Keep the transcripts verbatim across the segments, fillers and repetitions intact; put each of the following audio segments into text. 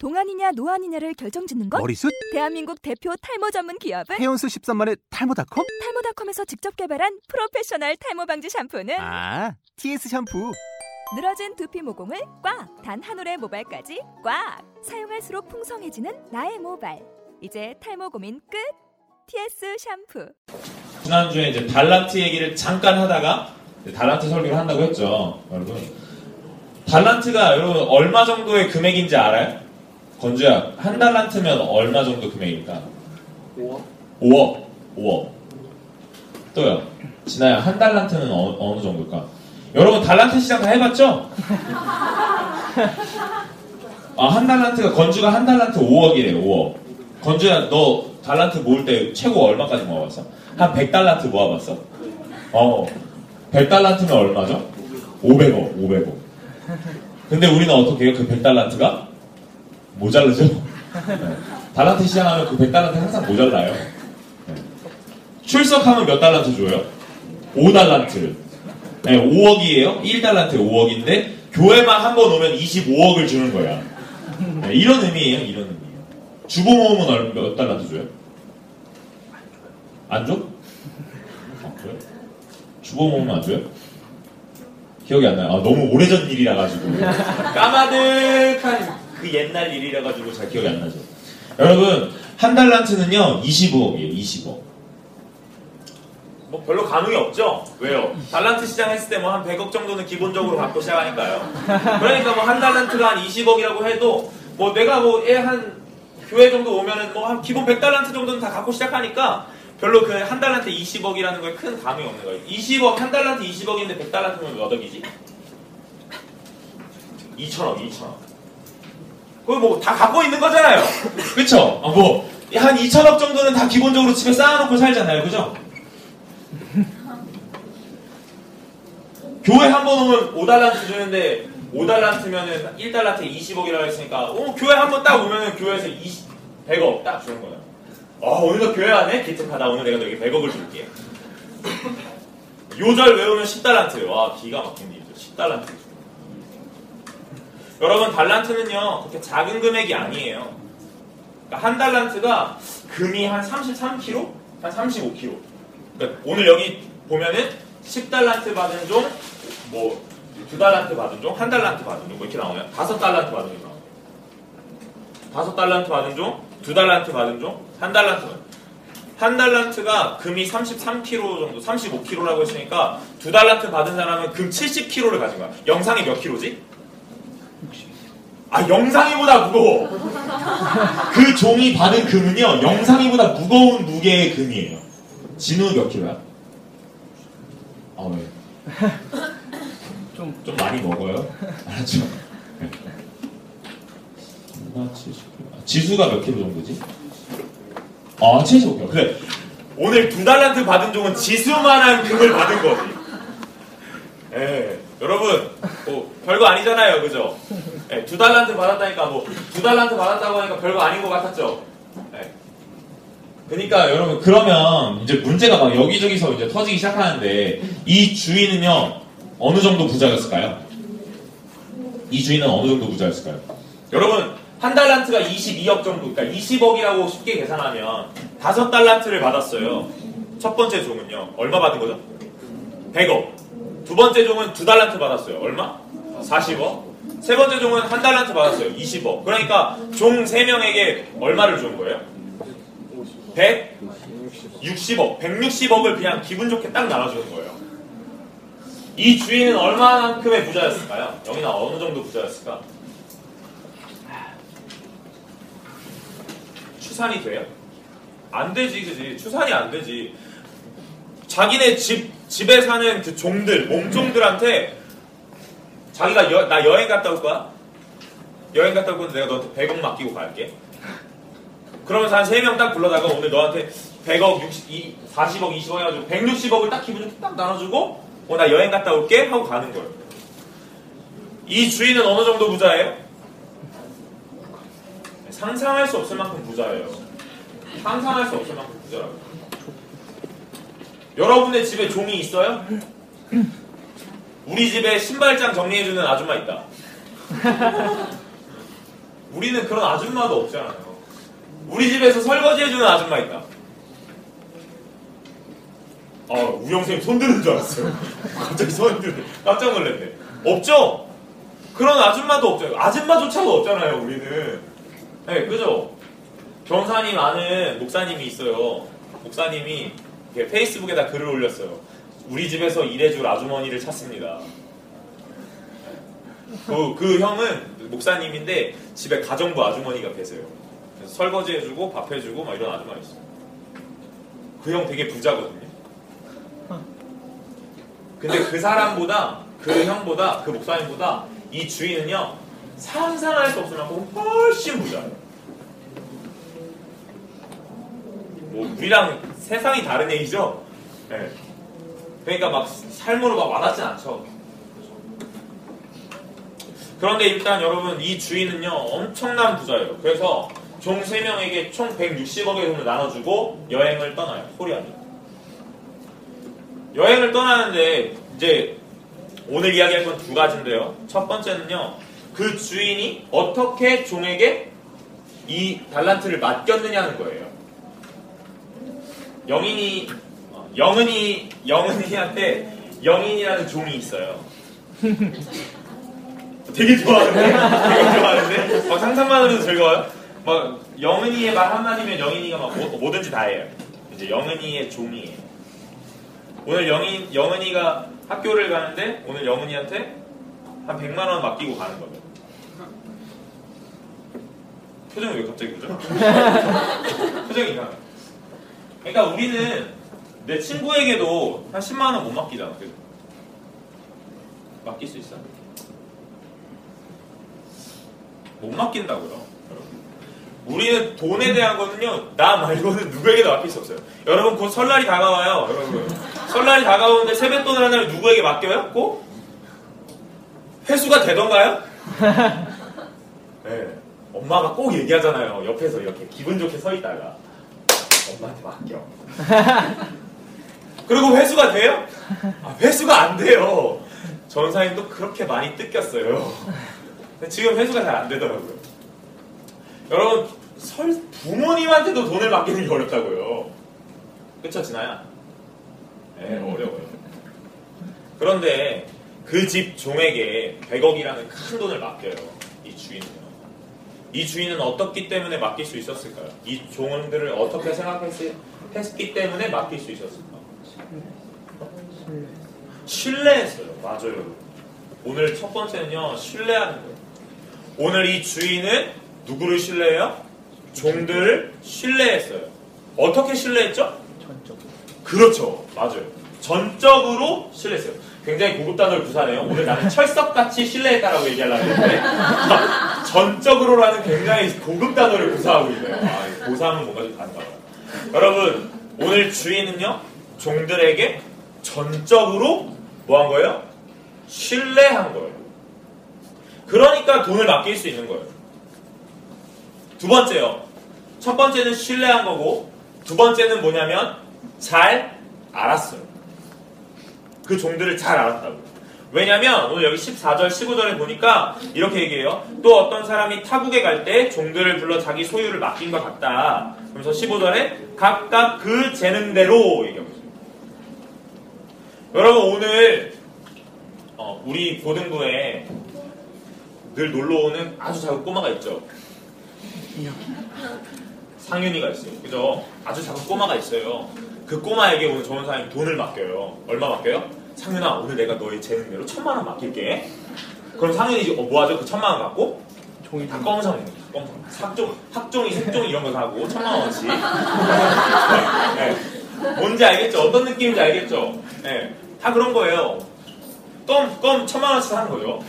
동안이냐 노안이냐를 결정짓는 것? 머리숱? 대한민국 대표 탈모 전문 기업은? 해온수 십삼만의 탈모닷컴? 탈모닷컴에서 직접 개발한 프로페셔널 탈모 방지 샴푸는? 아, 티에스 샴푸! 늘어진 두피 모공을 꽉! 단 한 올의 모발까지 꽉! 사용할수록 풍성해지는 나의 모발! 이제 탈모 고민 끝! 티에스 샴푸! 지난주에 이제 달란트 얘기를 잠깐 하다가 달란트 설교를 한다고 했죠, 여러분. 달란트가 여러분 얼마 정도의 금액인지 알아요? 건주야, 한 달란트면 얼마 정도 금액일까? 오억. 오억. 오억. 또요. 진아야, 한 달란트는 어, 어느 정도일까? 여러분 달란트 시장 다 해봤죠? 아, 한 달란트가 건주가 한 달란트 오억이래요. 오억. 건주야, 너 달란트 모을 때 최고 얼마까지 모아봤어? 한 백 달란트 모아봤어? 어, 백 달란트면 얼마죠? 오백억, 오백억. 근데 우리는 어떻게 해요? 그 백 달란트가? 모자르죠? 네. 달란트 시장하면 그 백 달란트 항상 모자라요. 네. 출석하면 몇 달란트 줘요? 오 달란트. 네, 오억이에요? 일 달란트 오억인데, 교회만 한 번 오면 이십오억을 주는 거야. 네, 이런 의미예요, 이런 의미예요. 주보 모으면 몇 달란트 줘요? 안 줘? 아, 그래요? 주보 모으면 안 줘요? 기억이 안 나요. 아, 너무 오래전 일이라가지고. 까마득한 그 옛날 일이라가지고 잘 기억이 안 나죠. 여러분, 한 달란트는요, 이십오억이에요, 이십억. 뭐 별로 감흥이 없죠? 왜요? 달란트 시장 했을 때 뭐 한 백억 정도는 기본적으로 받고 시작하니까요. 그러니까 뭐 한 달란트가 한 이십억이라고 해도 뭐 내가 뭐 애 한 교회 정도 오면은 뭐 한 기본 백 달란트 정도는 다 갖고 시작하니까 별로 그 한 달란트 이십억이라는 거에 큰 감흥이 없는 거예요. 이십억, 한 달란트 이십억인데 백 달란트면 몇 억이지? 이천억, 이천억. 그거 뭐 다 갖고 있는 거잖아요. 그쵸? 아, 뭐, 한 이천억 정도는 다 기본적으로 집에 쌓아놓고 살잖아요. 그죠? 교회 한 번 오면 오 달란트 주는데 오 달란트면은 일 달란트 이십억이라고 했으니까, 어, 교회 한 번 딱 오면은 교회에서 이십, 백억 딱 주는 거예요. 아, 오늘도 교회 안에 기특하다. 오늘 내가 너에게 백억을 줄게. 요절 외우면 십 달란트. 와, 기가 막힌 일이죠. 십 달란트. 여러분, 달란트는요, 그렇게 작은 금액이 아니에요. 그러니까 한 달란트가 금이 한 삼십삼 킬로그램? 한 삼십오 킬로그램. 그러니까 오늘 여기 보면은 십 달란트 받은 종, 뭐, 두 달란트 받은 종, 일 달란트 받은 종, 뭐 이렇게 나오네요. 다섯 달란트 받은 종 나오네요. 다섯 달란트 받은 종, 두 달란트 받은 종, 일 달란트. 일 달란트가 금이 삼십삼 킬로그램 정도, 삼십오 킬로그램라고 했으니까 두 달란트 받은 사람은 금 칠십 킬로그램를 가진 거야. 영상이 몇 킬로그램지? 아, 영상이보다 무거워. 그 종이 받은 금은요, 영상이보다 무거운 무게의 금이에요. 진우 몇 킬로야? 아, 왜? 좀, 좀 많이 먹어요? 알았죠? 지수가 몇 킬로 정도지? 아, 칠십오 킬로그램. 그래. 오늘 두 달란트 받은 종은 지수만한 금을 받은 거지. 예. 여러분, 뭐, 별거 아니잖아요. 그죠? 예, 두 달란트 받았다니까, 뭐, 두 달란트 받았다고 하니까 별거 아닌 것 같았죠? 예. 그니까, 여러분, 그러면, 이제 문제가 막 여기저기서 이제 터지기 시작하는데, 이 주인은요, 어느 정도 부자였을까요? 이 주인은 어느 정도 부자였을까요? 여러분, 한 달란트가 이십이억 정도, 그러니까 이십억이라고 쉽게 계산하면 다섯 달란트를 받았어요. 첫 번째 종은요, 얼마 받은 거죠? 백억. 두 번째 종은 두 달란트 받았어요. 얼마? 사십억. 세 번째 종은 한 달란트 받았어요. 이십억. 그러니까 종 세 명에게 얼마를 준 거예요? 백육십억. 백육십억을 그냥 기분 좋게 딱 나눠주는 거예요. 이 주인은 얼마만큼의 부자였을까요? 영희나, 어느 정도 부자였을까? 추산이 돼요? 안 되지, 그지? 추산이 안 되지. 자기네 집, 집에 사는 그 종들, 몸종들한테 자기가 여, 나 여행 갔다 올 거야? 여행 갔다 올 건데 내가 너한테 백억 맡기고 갈게. 그러면서 한 세 명 딱 불러다가 오늘 너한테 백억, 육십, 사십억, 이십억 해가지고 백육십억을 딱 기분 좋게 딱 나눠주고, 어, 나 여행 갔다 올게 하고 가는 거예요. 이 주인은 어느 정도 부자예요? 상상할 수 없을 만큼 부자예요. 상상할 수 없을 만큼 부자라고. 여러분의 집에 종이 있어요? 우리 집에 신발장 정리해주는 아줌마 있다. 우리는 그런 아줌마도 없잖아요. 우리 집에서 설거지 해주는 아줌마 있다. 아, 우영쌤 손 드는 줄 알았어요. 갑자기 손 드는. 깜짝 놀랐네. 없죠? 그런 아줌마도 없죠. 아줌마조차도 없잖아요, 우리는. 네, 그죠? 변호사님 아는 목사님이 있어요. 목사님이 페이스북에다 글을 올렸어요. 우리 집에서 일해줄 아주머니를 찾습니다. 그, 그 형은 목사님인데 집에 가정부 아주머니가 계세요. 그래서 설거지 해주고 밥 해주고 막 이런 아줌마 있어요. 그 형 되게 부자거든요. 근데 그 사람보다, 그 형보다, 그 목사님보다 이 주인은요, 상상할 수 없을 만큼 훨씬 부자예요. 뭐 우리랑 세상이 다른 얘기죠. 네. 그러니까 막 삶으로 막 와닿진 않죠. 그런데 일단 여러분, 이 주인은요 엄청난 부자예요. 그래서 종 세 명에게 총 백육십억의 돈을 나눠주고 여행을 떠나요. 코리아로. 여행을 떠나는데 이제 오늘 이야기할 건 두 가지인데요. 첫 번째는요, 그 주인이 어떻게 종에게 이 달란트를 맡겼느냐는 거예요. 영인이, 영은이, 영은이한테 영인이라는 종이 있어요. 되게 좋아하는데? 되게 좋아하는데? 막 상상만 해도 즐거워요? 막 영은이의 말 한마디면 영인이가 막 뭐, 뭐든지 다 해요. 이제 영은이의 종이에요. 오늘 영인, 영은이가 학교를 가는데 오늘 영은이한테 한 백만 원 맡기고 가는 거예요. 표정이 왜 갑자기 그죠? 표정이 이상해. 그러니까 우리는 내 친구에게도 한 십만 원 못 맡기잖아. 그래서. 맡길 수 있어? 못 맡긴다고요. 여러분. 우리는 돈에 대한 거는요, 나 말고는 누구에게도 맡길 수 없어요. 여러분, 곧 설날이 다가와요. 여러분. 설날이 다가오는데 세뱃돈을 하나를 누구에게 맡겨요? 꼭? 회수가 되던가요? 네. 엄마가 꼭 얘기하잖아요. 옆에서 이렇게 기분 좋게 서 있다가. 엄마한테 맡겨. 그리고 회수가 돼요? 아, 회수가 안 돼요. 전사님도 그렇게 많이 뜯겼어요. 지금 회수가 잘 안 되더라고요. 여러분, 설, 부모님한테도 돈을 맡기는 게 어렵다고요. 그쵸, 진아야? 네, 어려워요. 그런데 그 집 종에게 백억이라는 큰 돈을 맡겨요. 이 주인은요. 이 주인은 어떻기 때문에 맡길 수 있었을까요? 이 종들을 어떻게 생각했기 때문에 맡길 수 있었을까요? 신뢰. 신뢰했어요. 맞아요. 오늘 첫 번째는요, 신뢰하는 거예요. 오늘 이 주인은 누구를 신뢰해요? 종들을 신뢰했어요. 어떻게 신뢰했죠? 전적으로. 그렇죠. 맞아요. 전적으로 신뢰했어요. 굉장히 고급 단어를 구사하네요. 오늘 나는 철석같이 신뢰했다라고 얘기하려고 했는데 전적으로라는 굉장히 고급 단어를 구사하고 있네요. 아, 고사하면 뭔가 좀 다른가 봐요. 여러분, 오늘 주인은요 종들에게 전적으로 뭐 한 거예요? 신뢰한 거예요. 그러니까 돈을 맡길 수 있는 거예요. 두 번째요. 첫 번째는 신뢰한 거고, 두 번째는 뭐냐면 잘 알았어요. 그 종들을 잘 알았다고. 왜냐면 오늘 여기 십사 절, 십오 절에 보니까 이렇게 얘기해요. 또 어떤 사람이 타국에 갈 때 종들을 불러 자기 소유를 맡긴 것 같다. 그러면서 십오 절에 각각 그 재능대로 얘기하고 있어요. 여러분, 오늘 어, 우리 고등부에 늘 놀러오는 아주 작은 꼬마가 있죠. 상윤이가 있어요. 그죠? 아주 작은 꼬마가 있어요. 그 꼬마에게 오늘 좋은 사람이 돈을 맡겨요. 얼마 맡겨요? 상윤아, 오늘 내가 너의 재능대로 천만 원 맡길게. 그럼 상윤이 이제 어, 뭐하죠? 그 천만 원 갖고 종이 다 껌상, 껌상, 학종, 학종이, 색종이 이런 거 사고 천만 원씩. 네. 뭔지 알겠죠? 어떤 느낌인지 알겠죠? 네. 다 그런 거예요. 껌, 껌 천만 원씩 사는 거죠.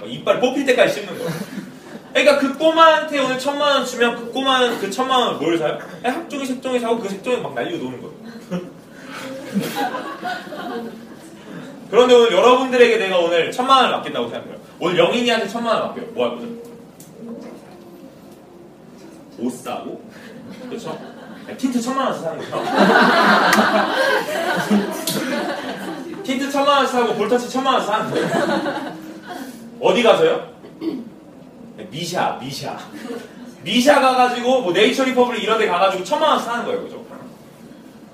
네. 이빨 뽑힐 때까지 씹는 거예요. 그러니까 그 꼬마한테 오늘 천만 원 주면 그 꼬마는 그 천만 원을 뭘 사요? 학종이, 색종이 사고 그 색종이 막 날리고 노는 거예요. 그런데 오늘 여러분들에게 내가 오늘 천만 원을 맡긴다고 생각해요. 오늘 영인이한테 천만 원을 맡겨요. 뭐 할 거죠? 옷 사고, 그렇죠? 틴트 천만 원씩 사는 거죠. 틴트 천만 원씩 사고 볼터치 천만 원씩 사는 거예요. 어디 가서요? 미샤, 미샤. 미샤 가가지고, 뭐, 네이처 리퍼블릭 이런 데 가가지고 천만 원씩 사는 거예요, 그죠?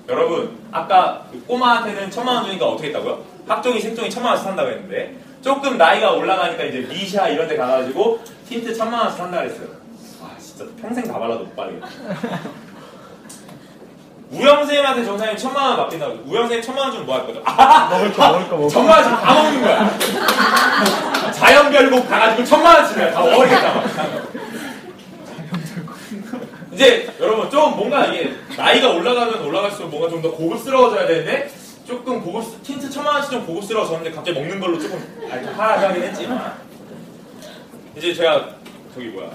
여러분, 아까 꼬마한테는 천만 원 주니까 어떻게 했다고요? 학종이, 색종이 천만 원씩 산다고 했는데, 조금 나이가 올라가니까 이제 미샤 이런 데 가가지고 틴트 천만 원씩 산다고 했어요. 와, 진짜 평생 다 발라도 못 바르겠다. 우영쌤한테 정상이 천만 원 맡긴다고. 우영쌤 천만 원 주면 뭐 할 거죠? 아, 먹을 거, 먹을 거, 먹을 거. 천만 원씩 다 먹는 거야. 자연별곡 가가지고 천만 원씩 다 먹어야겠다. 막. 이제 여러분 좀 뭔가 이게 나이가 올라가면 올라갈수록 뭔가 좀 더 고급스러워져야 되는데 조금 고급 틴트 천만 원씩 좀 고급스러워졌는데 갑자기 먹는 걸로 조금 하락하긴 했지만 이제 제가 저기 뭐야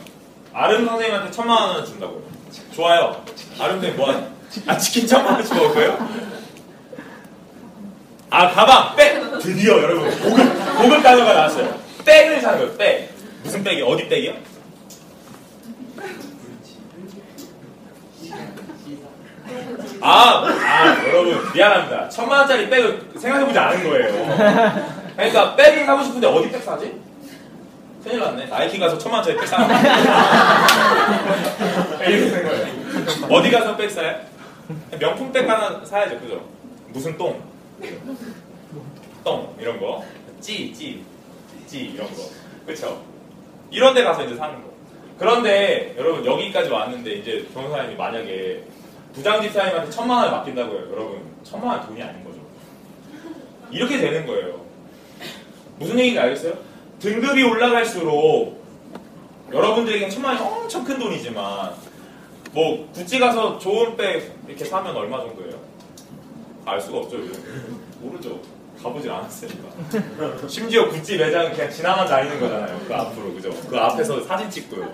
아름 선생님한테 천만 원을 준다고. 좋아요. 아름 선생님 뭐 하지? 아 치킨 천만 원씩 먹을 거예요? 아 가방 백! 드디어 여러분 고급 고급 단어가 나왔어요. 백을 사는 거예요. 백. 무슨 백이? 어디 백이야? 아, 아 여러분 미안합니다. 천만 원짜리 백을 생각해보지 않은 거예요. 그러니까 백을 사고 싶은데 어디 백 사지? 큰일 났네. 나이키 가서 천만 원짜리 백 사는 거예요. 이렇게 된 거예요. 어디 가서 백 사요? 명품 백 하나 사야죠, 그죠? 무슨 똥? 똥 이런 거. 찌, 찌, 찌 이런 거. 그렇죠? 이런 데 가서 이제 사는 거. 그런데 여러분 여기까지 왔는데 이제 변호사님이 만약에 부장집사님한테 천만 원을 맡긴다고요. 여러분 천만 원 돈이 아닌 거죠. 이렇게 되는 거예요. 무슨 얘기인지 알겠어요? 등급이 올라갈수록 여러분들에게는 천만 원이 엄청 큰 돈이지만 뭐 구찌 가서 좋은 백 이렇게 사면 얼마 정도예요? 알 수가 없죠. 요즘 모르죠. 가보질 않았으니까. 심지어 구찌 매장은 그냥 지나만 다니는 거잖아요. 그 앞으로 그죠? 그 앞에서 사진 찍고요.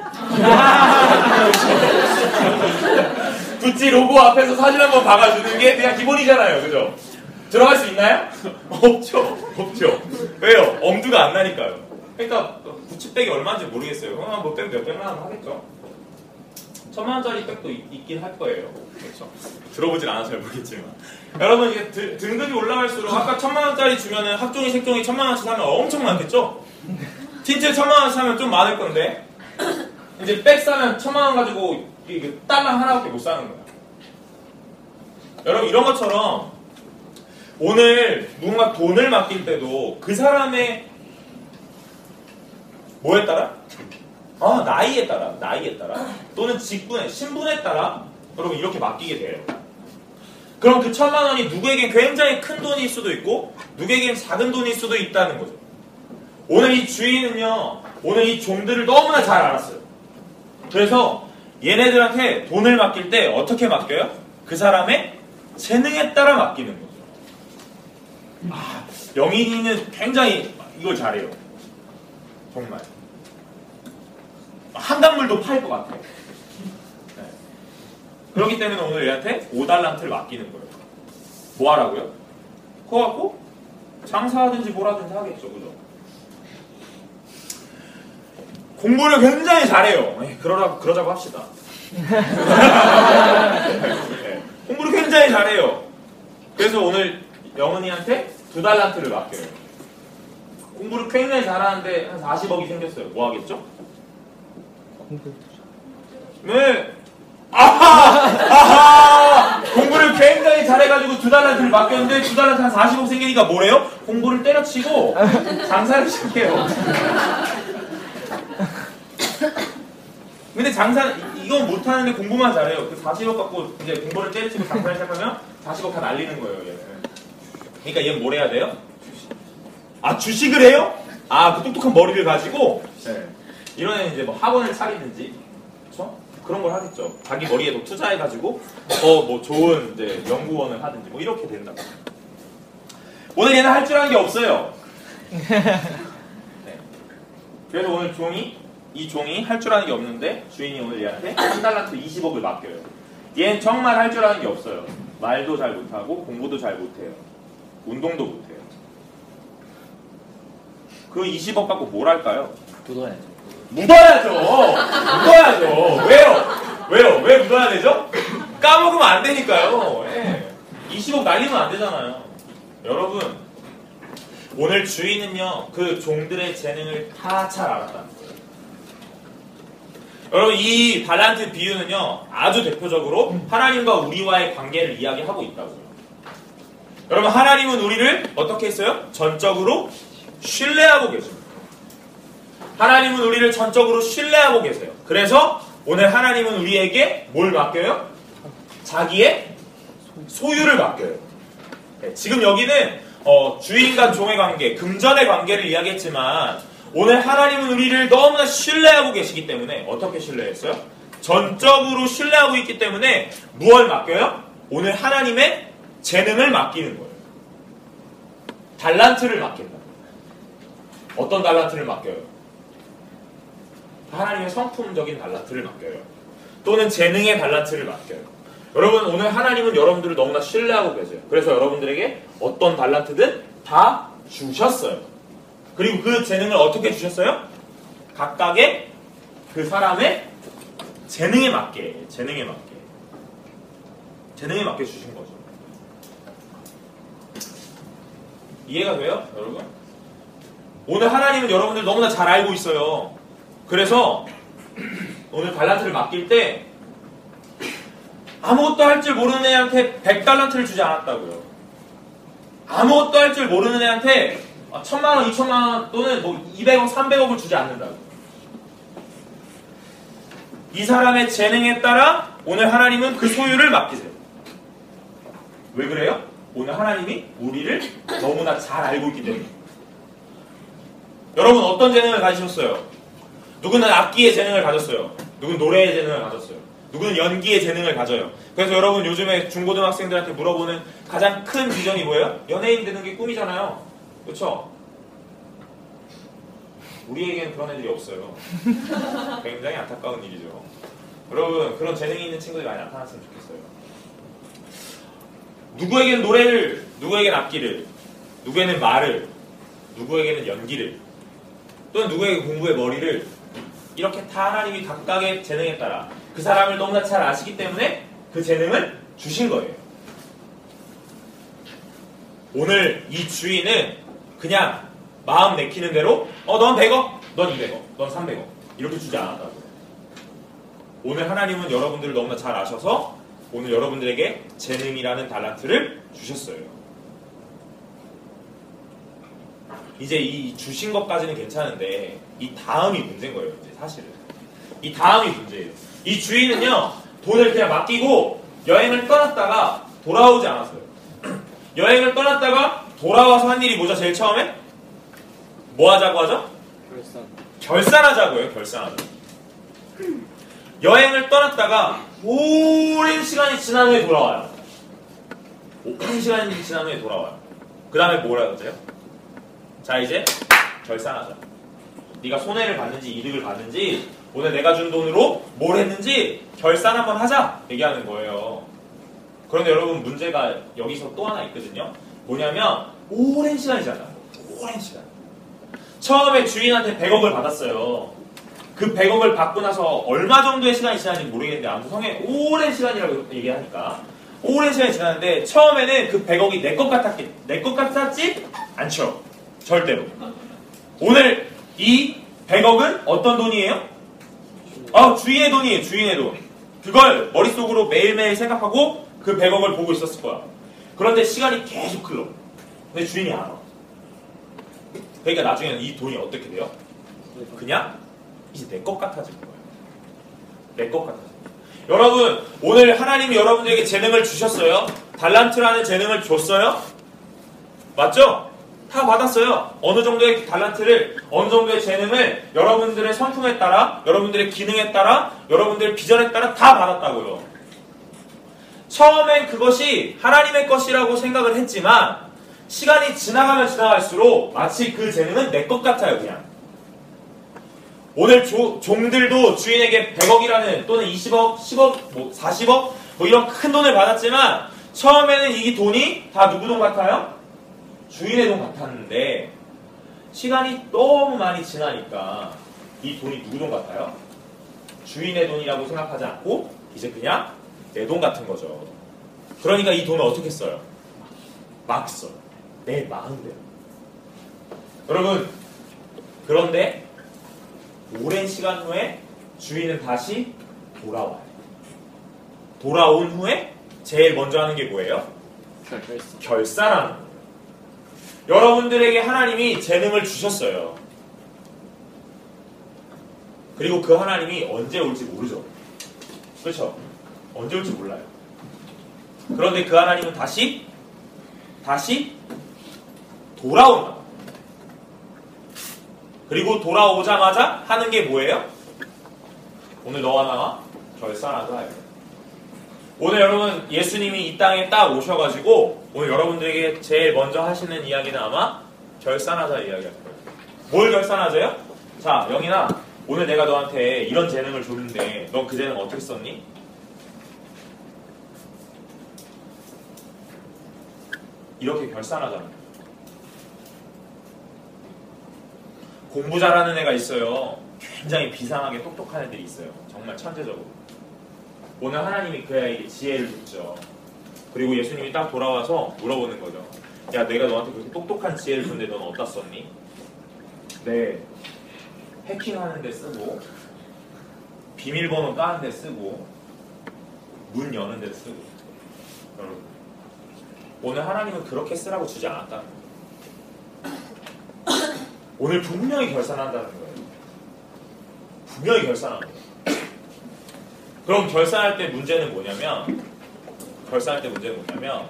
구찌 로고 앞에서 사진 한번 박아주는 게 그냥 기본이잖아요, 그죠? 들어갈 수 있나요? 없죠, 없죠. 왜요? 엄두가 안 나니까요. 그러니까 구찌백이 얼마인지 모르겠어요. 그럼 뭐 백 몇 백만 원 하겠죠. 천만 원짜리 백도 있, 있긴 할 거예요. 그렇죠? 들어보진 않아서 잘 모르겠지만. 여러분 이게 드, 등급이 올라갈수록 아까 천만 원짜리 주면은 학종이, 색종이 천만 원씩 사면 엄청 많겠죠? 틴트 천만 원씩 사면 좀 많을 건데 이제 백 사면 천만 원 가지고 이게 딸랑 하나밖에 못 사는 거야. 여러분 이런 것처럼 오늘 누군가 돈을 맡길 때도 그 사람의 뭐에 따라? 아, 나이에 따라, 나이에 따라 또는 직분에, 신분에 따라 여러분 이렇게 맡기게 돼요. 그럼 그 천만 원이 누구에겐 굉장히 큰 돈일 수도 있고 누구에겐 작은 돈일 수도 있다는 거죠. 오늘 이 주인은요, 오늘 이 종들을 너무나 잘 알았어요. 그래서 얘네들한테 돈을 맡길 때 어떻게 맡겨요? 그 사람의 재능에 따라 맡기는 거죠. 아, 영인이는 굉장히 이걸 잘해요. 정말 한강물도 팔 것 같아요. 네. 그렇기 때문에 오늘 얘한테 오달란트를 맡기는 거예요. 뭐 하라고요? 그거 갖고 장사하든지 뭐라든지 하겠죠, 그죠? 공부를 굉장히 잘해요. 에이, 그러라고, 그러자고 합시다. 네. 공부를 굉장히 잘해요. 그래서 오늘 영은이한테 두 달란트를 맡겨요. 공부를 굉장히 잘하는데 한 사십억이 생겼어요. 뭐 하겠죠? 네. 아하! 아하! 공부를 굉장히 잘해가지고 두 달란트를 맡겼는데 두 달란트 한 사십억 생기니까 뭐래요? 공부를 때려치고 장사를 시켜요. 근데 장사, 이건 못하는데 공부만 잘해요. 그 사십억 갖고 이제 공부를 때려치고 장사를 시작하면 사십억 다 날리는 거예요, 얘는. 그러니까 얘는 뭘 해야 돼요? 아, 주식을 해요? 아, 그 똑똑한 머리를 가지고? 네. 이런 애는 이제 뭐 학원을 차리든지, 그쵸? 그런 걸 하겠죠. 자기 머리에도 투자해가지고, 어, 뭐 좋은 이제 연구원을 하든지, 뭐 이렇게 된다고. 오늘 얘는 할 줄 아는 게 없어요. 네. 그래서 오늘 종이, 이 종이 할 줄 아는 게 없는데, 주인이 오늘 얘한테 한 달란트 이십억을 맡겨요. 얘는 정말 할 줄 아는 게 없어요. 말도 잘 못하고, 공부도 잘 못해요. 운동도 못해요. 그 이십억 갖고 뭘 할까요? 묻어야죠. 묻어야죠. 묻어야죠. 왜요? 왜요? 왜 묻어야 되죠? 까먹으면 안 되니까요. 예. 이십억 날리면 안 되잖아요. 여러분, 오늘 주인은요, 그 종들의 재능을 다 잘 알았다는 거예요. 여러분 이 달란트 비유는요 아주 대표적으로 하나님과 우리와의 관계를 이야기하고 있다고요. 여러분 하나님은 우리를 어떻게 했어요? 전적으로 신뢰하고 계십니다. 하나님은 우리를 전적으로 신뢰하고 계세요. 그래서 오늘 하나님은 우리에게 뭘 맡겨요? 자기의 소유를 맡겨요. 네, 지금 여기는 어, 주인과 종의 관계, 금전의 관계를 이야기했지만 오늘 하나님은 우리를 너무나 신뢰하고 계시기 때문에 어떻게 신뢰했어요? 전적으로 신뢰하고 있기 때문에 무엇을 맡겨요? 오늘 하나님의 재능을 맡기는 거예요. 달란트를 맡긴다. 어떤 달란트를 맡겨요? 하나님의 성품적인 달란트를 맡겨요. 또는 재능의 달란트를 맡겨요. 여러분 오늘 하나님은 여러분들을 너무나 신뢰하고 계세요. 그래서 여러분들에게 어떤 달란트든 다 주셨어요. 그리고 그 재능을 어떻게 주셨어요? 각각의 그 사람의 재능에 맞게, 재능에 맞게, 재능에 맞게 주신 거죠. 이해가 돼요, 여러분? 오늘 하나님은 여러분들 너무나 잘 알고 있어요. 그래서 오늘 달란트를 맡길 때 아무것도 할 줄 모르는 애한테 백 달란트를 주지 않았다고요. 아무것도 할 줄 모르는 애한테 천만 원, 이천만 원 또는 뭐 이백 억, 삼백 억을 주지 않는다고. 이 사람의 재능에 따라 오늘 하나님은 그 소유를 맡기세요. 왜 그래요? 오늘 하나님이 우리를 너무나 잘 알고 있기 때문에. 여러분 어떤 재능을 가지셨어요? 누구는 악기의 재능을 가졌어요. 누구는 노래의 재능을 가졌어요. 누구는 연기의 재능을 가져요. 그래서 여러분 요즘에 중고등학생들한테 물어보는 가장 큰 비전이 뭐예요? 연예인 되는 게 꿈이잖아요. 그렇죠? 우리에겐 그런 애들이 없어요. 굉장히 안타까운 일이죠. 여러분 그런 재능이 있는 친구들이 많이 나타났으면 좋겠어요. 누구에게는 노래를, 누구에게는 악기를, 누구에게는 말을, 누구에게는 연기를, 또는 누구에게 공부의 머리를, 이렇게 다 하나님이 각각의 재능에 따라 그 사람을 너무나 잘 아시기 때문에 그 재능을 주신 거예요. 오늘 이 주인은 그냥 마음 내키는 대로 어 넌 백 억, 넌 이백 억, 넌 삼백 억 이렇게 주지 않았다고. 오늘 하나님은 여러분들을 너무나 잘 아셔서 오늘 여러분들에게 재능이라는 달란트를 주셨어요. 이제 이 주신 것까지는 괜찮은데 이 다음이 문제인 거예요. 이제 사실은 이 다음이 문제예요. 이 주인은요 돈을 그냥 맡기고 여행을 떠났다가 돌아오지 않았어요. 여행을 떠났다가 돌아와서 한 일이 뭐죠? 제일 처음에? 뭐 하자고 하죠? 결산. 결산하자고요. 결산하자고. 여행을 떠났다가 오랜 시간이 지난 후에 돌아와요. 오랜 시간이 지난 후에 돌아와요. 그 다음에 뭐라고 하죠? 자 이제 결산하자. 네가 손해를 봤는지 이득을 봤는지 오늘 내가 준 돈으로 뭘 했는지 결산 한번 하자 얘기하는 거예요. 그런데 여러분 문제가 여기서 또 하나 있거든요. 뭐냐면 오랜 시간이잖아. 오랜 시간. 처음에 주인한테 백 억을 받았어요. 그 백 억을 받고 나서 얼마 정도의 시간이 지났는지 모르겠는데 아무튼 성에 오랜 시간이라고 얘기하니까 오랜 시간이 지났는데 처음에는 그 백 억이 내 것 같았기, 내 것 같았지 않죠. 절대로. 오늘 이 백 억은 어떤 돈이에요? 아, 주인의 돈이에요. 주인의 돈. 그걸 머릿속으로 매일매일 생각하고 그 백 억을 보고 있었을 거야. 그런데 시간이 계속 흘러. 근데 주인이 안 와. 그러니까 나중에는 이 돈이 어떻게 돼요? 그냥 이제 내 것 같아지는 거예요. 내 것 같아지는 거예요. 여러분 오늘 하나님이 여러분들에게 재능을 주셨어요. 달란트라는 재능을 줬어요. 맞죠? 다 받았어요. 어느 정도의 달란트를, 어느 정도의 재능을 여러분들의 성품에 따라, 여러분들의 기능에 따라, 여러분들의 비전에 따라 다 받았다고요. 처음엔 그것이 하나님의 것이라고 생각을 했지만 시간이 지나가면 지나갈수록 마치 그 재능은 내 것 같아요. 그냥 오늘 조, 종들도 주인에게 백 억이라는 또는 이십 억, 십 억, 뭐 사십 억 뭐 이런 큰 돈을 받았지만 처음에는 이 돈이 다 누구 돈 같아요? 주인의 돈 같았는데 시간이 너무 많이 지나니까 이 돈이 누구 돈 같아요? 주인의 돈이라고 생각하지 않고 이제 그냥 내 돈 같은 거죠. 그러니까 이 돈을 어떻게 써요? 막 써요. 내 마음대로. 여러분, 그런데 오랜 시간 후에 주인은 다시 돌아와요. 돌아온 후에 제일 먼저 하는 게 뭐예요? 결사. 결사라는 거예요. 여러분들에게 하나님이 재능을 주셨어요. 그리고 그 하나님이 언제 올지 모르죠. 그렇죠? 언제 올지 몰라요. 그런데 그 하나님은 다시 다시 돌아온다. 그리고 돌아오자마자 하는 게 뭐예요? 오늘 너와 나와 결산하자. 오늘 여러분 예수님이 이 땅에 딱 오셔가지고 오늘 여러분들에게 제일 먼저 하시는 이야기는 아마 결산하자 이야기할 거예요. 뭘 결산하자요? 자, 영인아, 오늘 내가 너한테 이런 재능을 줬는데 넌 그 재능 어떻게 썼니? 이렇게 결산하자는 거예요. 공부 잘하는 애가 있어요. 굉장히 비상하게 똑똑한 애들이 있어요. 정말 천재적으로. 오늘 하나님이 그 아이에게 지혜를 줬죠. 그리고 예수님이 딱 돌아와서 물어보는 거죠. 야, 내가 너한테 그렇게 똑똑한 지혜를 줬는데 넌 어디다 썼니? 네, 해킹하는 데 쓰고, 비밀번호 따는 데 쓰고, 문 여는 데 쓰고. 여러분, 오늘 하나님은 그렇게 쓰라고 주지 않았다는 거예요. 오늘 분명히 결산한다는 거예요. 분명히 결산하는 거예요. 그럼 결산할 때 문제는 뭐냐면, 결산할 때 문제는 뭐냐면,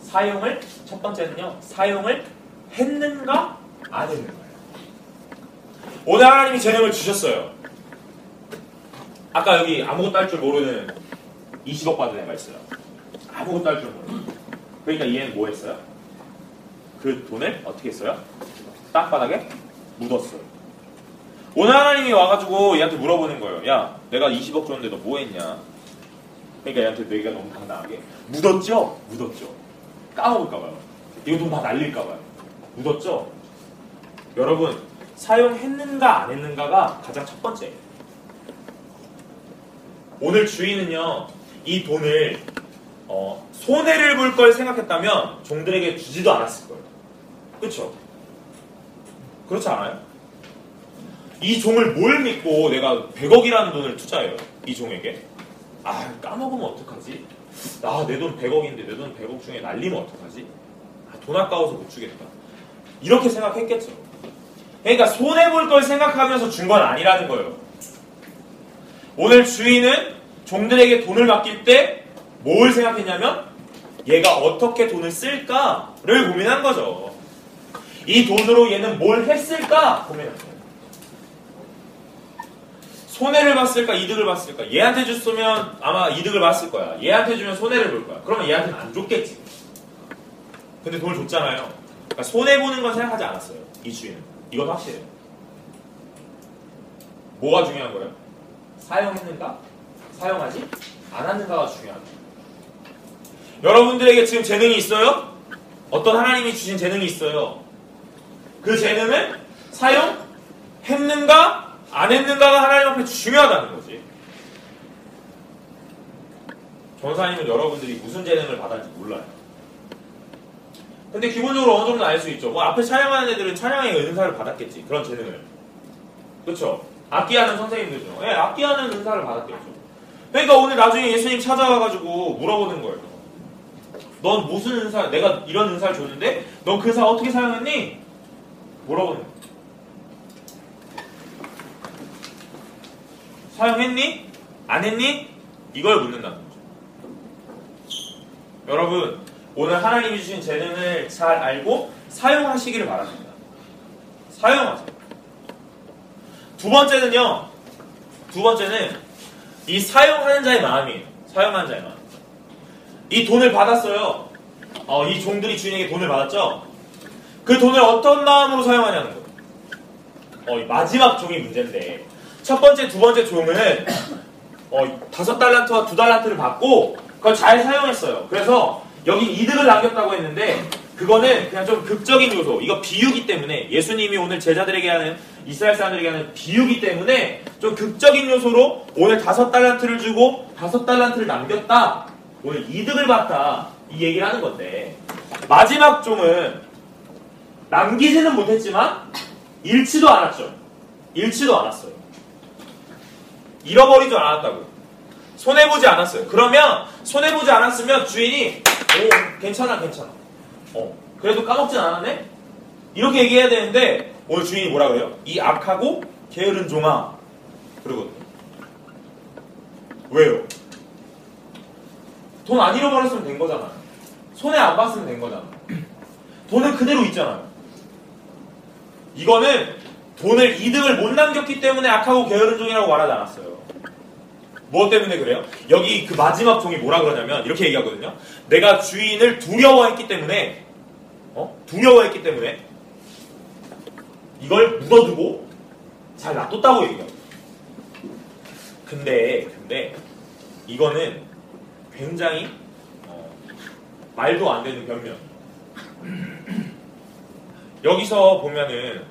사용을, 첫 번째는요, 사용을 했는가 안 했는가. 오늘 하나님이 재능을 주셨어요. 아까 여기 아무것도 할 줄 모르는 이십억 받은 애가 있어요. 아무것도 할 줄 모르는. 그러니까 얘는 뭐 했어요? 그 돈을 어떻게 했어요? 땅바닥에 묻었어요. 오늘 하나님이 와가지고 얘한테 물어보는 거예요. 야, 내가 이십억 줬는데 너 뭐 했냐? 그러니까 얘한테 내가 너무 당당하게 묻었죠? 묻었죠. 까먹을까봐요. 이거 돈 다 날릴까봐요. 묻었죠? 여러분, 사용했는가 안 했는가가 가장 첫 번째예요. 오늘 주인은요, 이 돈을 어, 손해를 볼 걸 생각했다면 종들에게 주지도 않았을 거예요. 그렇죠? 그렇지 않아요? 이 종을 뭘 믿고 내가 백억이라는 돈을 투자해요. 이 종에게. 아, 까먹으면 어떡하지? 아, 내 돈 백억인데 내 돈 백억 중에 날리면 어떡하지? 아, 돈 아까워서 못 주겠다. 이렇게 생각했겠죠. 그러니까 손해볼 걸 생각하면서 준 건 아니라는 거예요. 오늘 주인은 종들에게 돈을 맡길 때 뭘 생각했냐면 얘가 어떻게 돈을 쓸까를 고민한 거죠. 이 돈으로 얘는 뭘 했을까 고민한 거예요. 손해를 봤을까 이득을 봤을까. 얘한테 줬으면 아마 이득을 봤을 거야. 얘한테 주면 손해를 볼 거야. 그러면 얘한테는 안 줬겠지. 근데 돈을 줬잖아요. 그러니까 손해보는 건 생각하지 않았어요. 이 주인은. 이건 확실해요. 뭐가 중요한 거예요? 사용했는가? 사용하지 않았는가가 중요합니다. 여러분들에게 지금 재능이 있어요? 어떤 하나님이 주신 재능이 있어요. 그 재능을 사용했는가? 안 했는가가 하나님 앞에 중요하다는 거지. 전사님은 여러분들이 무슨 재능을 받았는지 몰라요. 근데 기본적으로 어느 정도 알 수 있죠. 뭐 앞에 찬양하는 애들은 찬양의 은사를 받았겠지. 그런 재능을. 그렇죠? 악기하는 선생님들이죠. 예, 악기하는 은사를 받았겠죠. 그러니까 오늘 나중에 예수님 찾아와가지고 물어보는 거예요. 넌 무슨 은사, 내가 이런 은사를 줬는데 넌 그 은사 어떻게 사용했니? 물어보는 거예요. 사용했니? 안 했니? 이걸 묻는다는 거죠. 여러분, 오늘 하나님이 주신 재능을 잘 알고 사용하시기를 바랍니다. 사용하세요. 두 번째는요. 두 번째는 이 사용하는 자의 마음이에요. 사용하는 자의 마음. 이 돈을 받았어요. 어, 이 종들이 주인에게 돈을 받았죠. 그 돈을 어떤 마음으로 사용하냐는 거예요. 어, 이 마지막 종이 문제인데 첫 번째, 두 번째 종은 어, 다섯 달란트와 두 달란트를 받고 그걸 잘 사용했어요. 그래서 여기 이득을 남겼다고 했는데 그거는 그냥 좀 극적인 요소. 이거 비유기 때문에 예수님이 오늘 제자들에게 하는 이스라엘 사람들에게 하는 비유기 때문에 좀 극적인 요소로 오늘 다섯 달란트를 주고 다섯 달란트를 남겼다. 오늘 이득을 봤다. 이 얘기를 하는 건데 마지막 종은 남기지는 못했지만 잃지도 않았죠. 잃지도 않았어요. 잃어버리지 않았다고요. 손해보지 않았어요. 그러면 손해보지 않았으면 주인이 오 괜찮아 괜찮아 어 그래도 까먹진 않았네? 이렇게 얘기해야 되는데 오늘 주인이 뭐라 그래요? 이 악하고 게으른 종아. 그러거든요. 왜요? 돈 안 잃어버렸으면 된 거잖아요. 손해 안 봤으면 된 거잖아요. 돈은 그대로 있잖아요. 이거는 돈을 이득을 못 남겼기 때문에 악하고 게으른 종이라고 말하지 않았어요. 무엇 때문에 그래요? 여기 그 마지막 종이 뭐라 그러냐면 이렇게 얘기하거든요. 내가 주인을 두려워했기 때문에 어? 두려워했기 때문에 이걸 묻어두고 잘 놔뒀다고 얘기해요. 근데 근데 이거는 굉장히 어, 말도 안 되는 변명. 여기서 보면은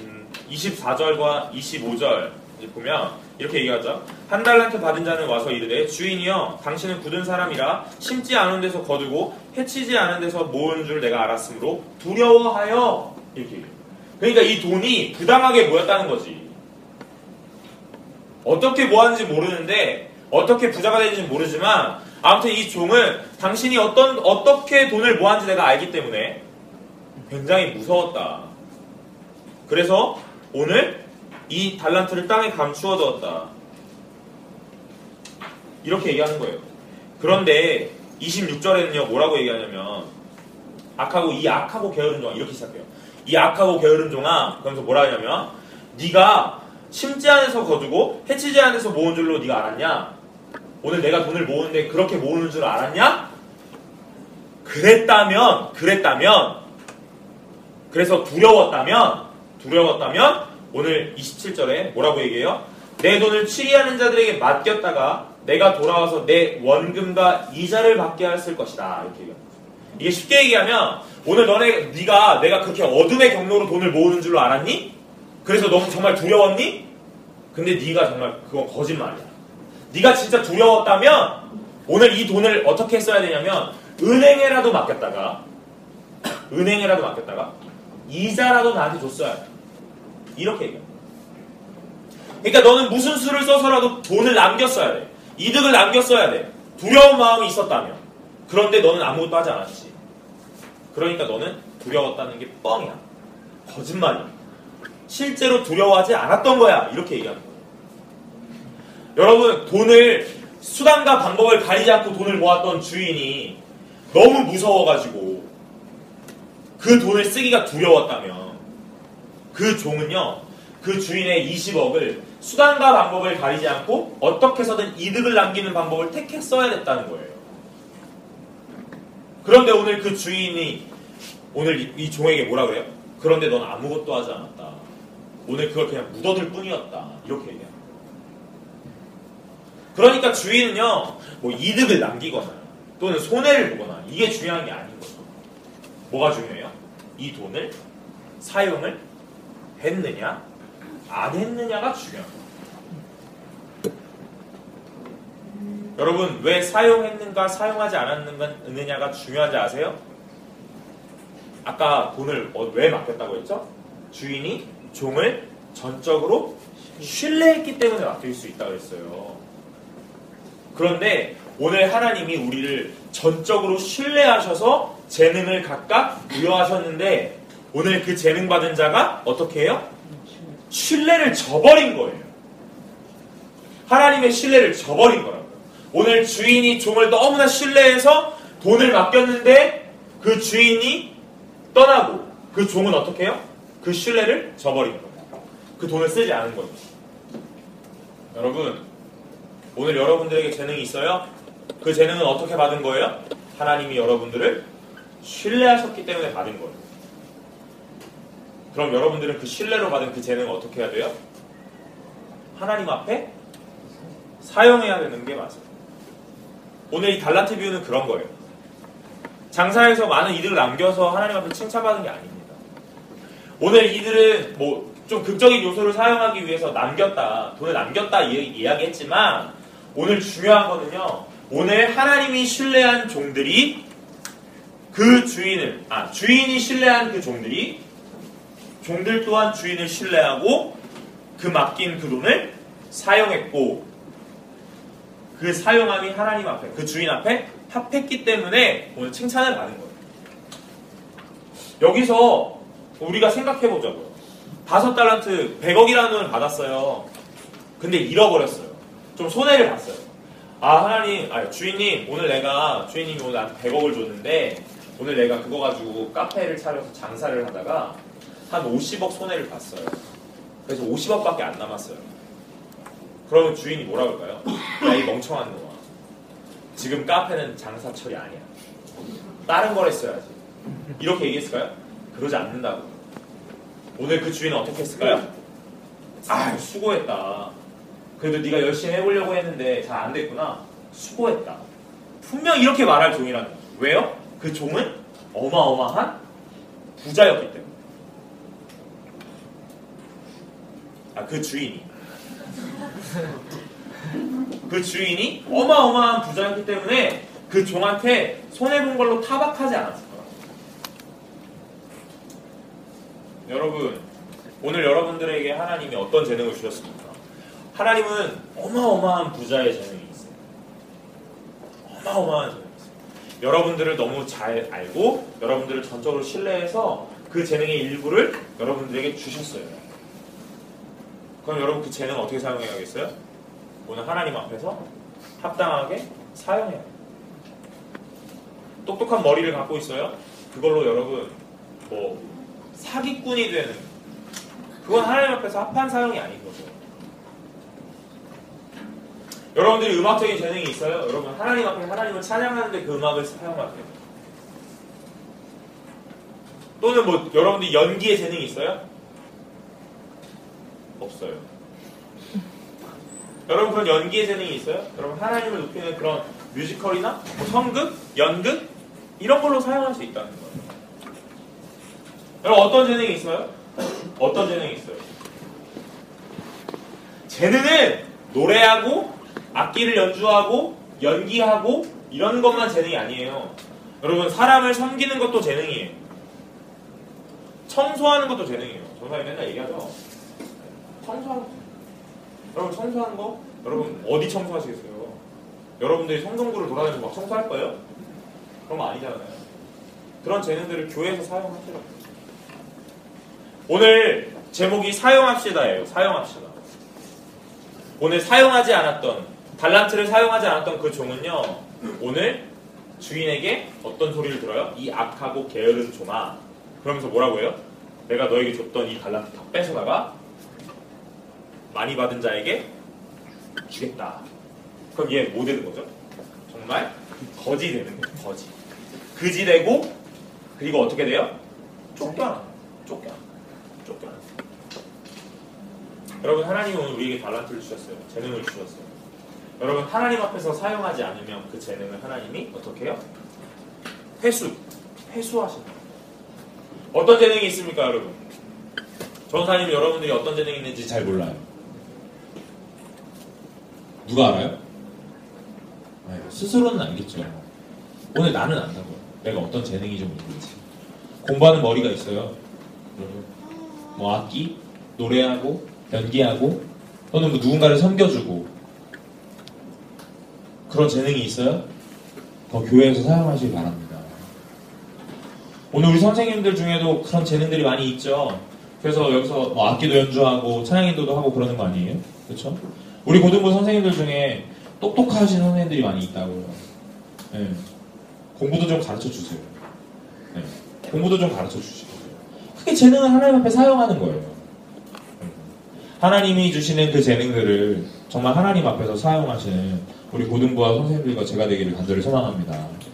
음, 이십사 절과 이십오 절 보면 이렇게 얘기하죠. 한 달란트 받은 자는 와서 이르되 주인이여 당신은 굳은 사람이라 심지 않은 데서 거두고 해치지 않은 데서 모은 줄 내가 알았으므로 두려워하여 이렇게 얘기해요. 그러니까 이 돈이 부당하게 모였다는 거지. 어떻게 모았는지 모르는데 어떻게 부자가 되는지 모르지만 아무튼 이 종은 당신이 어떤, 어떻게 돈을 모았는지 내가 알기 때문에 굉장히 무서웠다. 그래서 오늘 이 달란트를 땅에 감추어 두었다. 이렇게 얘기하는 거예요. 그런데 이십육 절에는요 뭐라고 얘기하냐면 악하고 이 악하고 게으른 종아 이렇게 시작해요. 이 악하고 게으른 종아 그러면서 뭐라 하냐면 네가 심지 않아서 거두고 해치지 않아서 모은 줄로 네가 알았냐? 오늘 내가 돈을 모으는데 그렇게 모으는 줄 알았냐? 그랬다면 그랬다면 그래서 두려웠다면 두려웠다면 오늘 이십칠 절에 뭐라고 얘기해요? 내 돈을 취하는 자들에게 맡겼다가 내가 돌아와서 내 원금과 이자를 받게 했을 것이다. 이렇게 얘기합니다. 이게 쉽게 얘기하면 오늘 너네 네가 내가 그렇게 어둠의 경로로 돈을 모으는 줄로 알았니? 그래서 너무 정말 두려웠니? 근데 네가 정말 그건 거짓말이야. 네가 진짜 두려웠다면 오늘 이 돈을 어떻게 써야 되냐면 은행에라도 맡겼다가 은행에라도 맡겼다가 이자라도 나한테 줬어야 돼. 이렇게 얘기해. 그러니까 너는 무슨 수를 써서라도 돈을 남겼어야 돼. 이득을 남겼어야 돼. 두려운 마음이 있었다면. 그런데 너는 아무것도 하지 않았지. 그러니까 너는 두려웠다는 게 뻥이야. 거짓말이야. 실제로 두려워하지 않았던 거야. 이렇게 얘기하는 거예요. 여러분 돈을 수단과 방법을 가리지 않고 돈을 모았던 주인이 너무 무서워가지고 그 돈을 쓰기가 두려웠다면 그 종은요 그 주인의 이십억을 수단과 방법을 가리지 않고 어떻게 해서든 이득을 남기는 방법을 택했어야 됐다는 거예요. 그런데 오늘 그 주인이 오늘 이, 이 종에게 뭐라 그래요? 그런데 넌 아무것도 하지 않았다. 오늘 그걸 그냥 묻어둘 뿐이었다. 이렇게 얘기해요. 그러니까 주인은요 뭐 이득을 남기거나 또는 손해를 보거나 이게 중요한 게 아닌 거죠. 뭐가 중요해요? 이 돈을 사용을 했느냐 안 했느냐가 중요합니다. 여러분 왜 사용했는가 사용하지 않았느냐가 중요하지 아세요? 아까 돈을 왜 맡겼다고 했죠? 주인이 종을 전적으로 신뢰했기 때문에 맡길 수 있다고 했어요. 그런데 오늘 하나님이 우리를 전적으로 신뢰하셔서 재능을 각각 부여하셨는데 오늘 그 재능 받은 자가 어떻게 해요? 신뢰를 저버린 거예요. 하나님의 신뢰를 저버린 거라고요. 오늘 주인이 종을 너무나 신뢰해서 돈을 맡겼는데 그 주인이 떠나고 그 종은 어떻게 해요? 그 신뢰를 저버린 거예요. 그 돈을 쓰지 않은 거예요. 여러분 오늘 여러분들에게 재능이 있어요? 그 재능은 어떻게 받은 거예요? 하나님이 여러분들을 신뢰하셨기 때문에 받은 거예요. 그럼 여러분들은 그 신뢰로 받은 그 재능을 어떻게 해야 돼요? 하나님 앞에 사용해야 되는 게 맞아요. 오늘 이 달란트 비유는 그런 거예요. 장사에서 많은 이득을 남겨서 하나님 앞에 칭찬받은 게 아닙니다. 오늘 이들은 뭐 좀 극적인 요소를 사용하기 위해서 남겼다, 돈을 남겼다 이야기했지만 오늘 중요한 거는요. 오늘 하나님이 신뢰한 종들이 그 주인을, 아, 주인이 신뢰한 그 종들이 종들 또한 주인을 신뢰하고 그 맡긴 그 돈을 사용했고 그 사용함이 하나님 앞에, 그 주인 앞에 합했기 때문에 오늘 칭찬을 받은 거예요. 여기서 우리가 생각해보자고요. 다섯 달란트 백억이라는 돈을 받았어요. 근데 잃어버렸어요. 좀 손해를 봤어요. 아 하나님, 아니 주인님, 오늘 내가 주인님이 오늘 나한테 백억을 줬는데 오늘 내가 그거 가지고 카페를 차려서 장사를 하다가 한 오십억 손해를 봤어요. 그래서 오십억밖에 안 남았어요. 그러면 주인이 뭐라 그럴까요? 야, 이 멍청한 놈아. 지금 카페는 장사철이 아니야. 다른 걸 했어야지. 이렇게 얘기했을까요? 그러지 않는다고. 오늘 그 주인은 어떻게 했을까요? 아유, 수고했다. 그래도 네가 열심히 해보려고 했는데 잘 안 됐구나. 수고했다. 분명 이렇게 말할 종이라는 거예요. 왜요? 그 종은 어마어마한 부자였기 때문에. 아, 그 주인이. 그 주인이 어마어마한 부자였기 때문에 그 종한테 손해본 걸로 타박하지 않았을 거라고. 여러분, 오늘 여러분들에게 하나님이 어떤 재능을 주셨습니까? 하나님은 어마어마한 부자의 재능이 있어요. 어마어마한 재능이 있어요. 여러분들을 너무 잘 알고 여러분들을 전적으로 신뢰해서 그 재능의 일부를 여러분들에게 주셨어요. 그럼 여러분 그 재능 어떻게 사용해야겠어요? 오늘 하나님 앞에서 합당하게 사용해야 돼요. 똑똑한 머리를 갖고 있어요? 그걸로 여러분 뭐 사기꾼이 되는, 그건 하나님 앞에서 합한 사용이 아닌 거죠. 여러분들이 음악적인 재능이 있어요? 여러분 하나님 앞에 하나님을 찬양하는데 그 음악을 사용하세요. 또는 뭐 여러분들이 연기의 재능이 있어요? 없어요. 여러분 그런 연기의 재능이 있어요? 여러분 하나님을 높이는 그런 뮤지컬이나 뭐 성극, 연극 이런 걸로 사용할 수 있다는 거예요. 여러분 어떤 재능이 있어요? 어떤 재능이 있어요? 재능은 노래하고 악기를 연주하고 연기하고 이런 것만 재능이 아니에요. 여러분 사람을 섬기는 것도 재능이에요. 청소하는 것도 재능이에요. 전사님 맨날 얘기하죠. 청소하는 거. 여러분 청소하는 거? 여러분 어디 청소하시겠어요? 여러분들이 성동구를 돌아다니면서 막 청소할 거예요? 그런 거 아니잖아요. 그런 재능들을 교회에서 사용하시라고요. 오늘 제목이 사용합시다예요. 사용합시다. 오늘 사용하지 않았던, 달란트를 사용하지 않았던 그 종은요, 오늘 주인에게 어떤 소리를 들어요? 이 악하고 게으른 종아. 그러면서 뭐라고 해요? 내가 너에게 줬던 이 달란트 다 뺏어다가 많이 받은 자에게 주겠다. 그럼 얘 뭐 되는 거죠? 정말 거지 되는 거죠. 거지. 그지 되고, 그리고 어떻게 돼요? 쫓겨나. 쫓겨나. 쫓겨나. 여러분 하나님은 오늘 우리에게 달란트를 주셨어요. 재능을 주셨어요. 여러분 하나님 앞에서 사용하지 않으면 그 재능을 하나님이 어떻게 해요? 회수. 회수하신다. 어떤 재능이 있습니까 여러분? 전사님 여러분들이 어떤 재능이 있는지 잘 몰라요. 누가 알아요? 스스로는 알겠죠. 오늘 나는 안다고요. 내가 어떤 재능이 좀 있는지. 공부하는 머리가 있어요. 뭐 악기, 노래하고, 연기하고, 또는 뭐 누군가를 섬겨주고 그런 재능이 있어요? 더 교회에서 사용하시기 바랍니다. 오늘 우리 선생님들 중에도 그런 재능들이 많이 있죠. 그래서 여기서 뭐 악기도 연주하고 찬양 인도도 하고 그러는 거 아니에요? 그렇죠? 우리 고등부 선생님들 중에 똑똑하신 선생님들이 많이 있다고요. 네. 공부도 좀 가르쳐 주세요. 네. 공부도 좀 가르쳐 주시고요. 그게 재능을 하나님 앞에 사용하는 거예요. 네. 하나님이 주시는 그 재능들을 정말 하나님 앞에서 사용하시는 우리 고등부와 선생님들과 제가 되기를 간절히 소망합니다.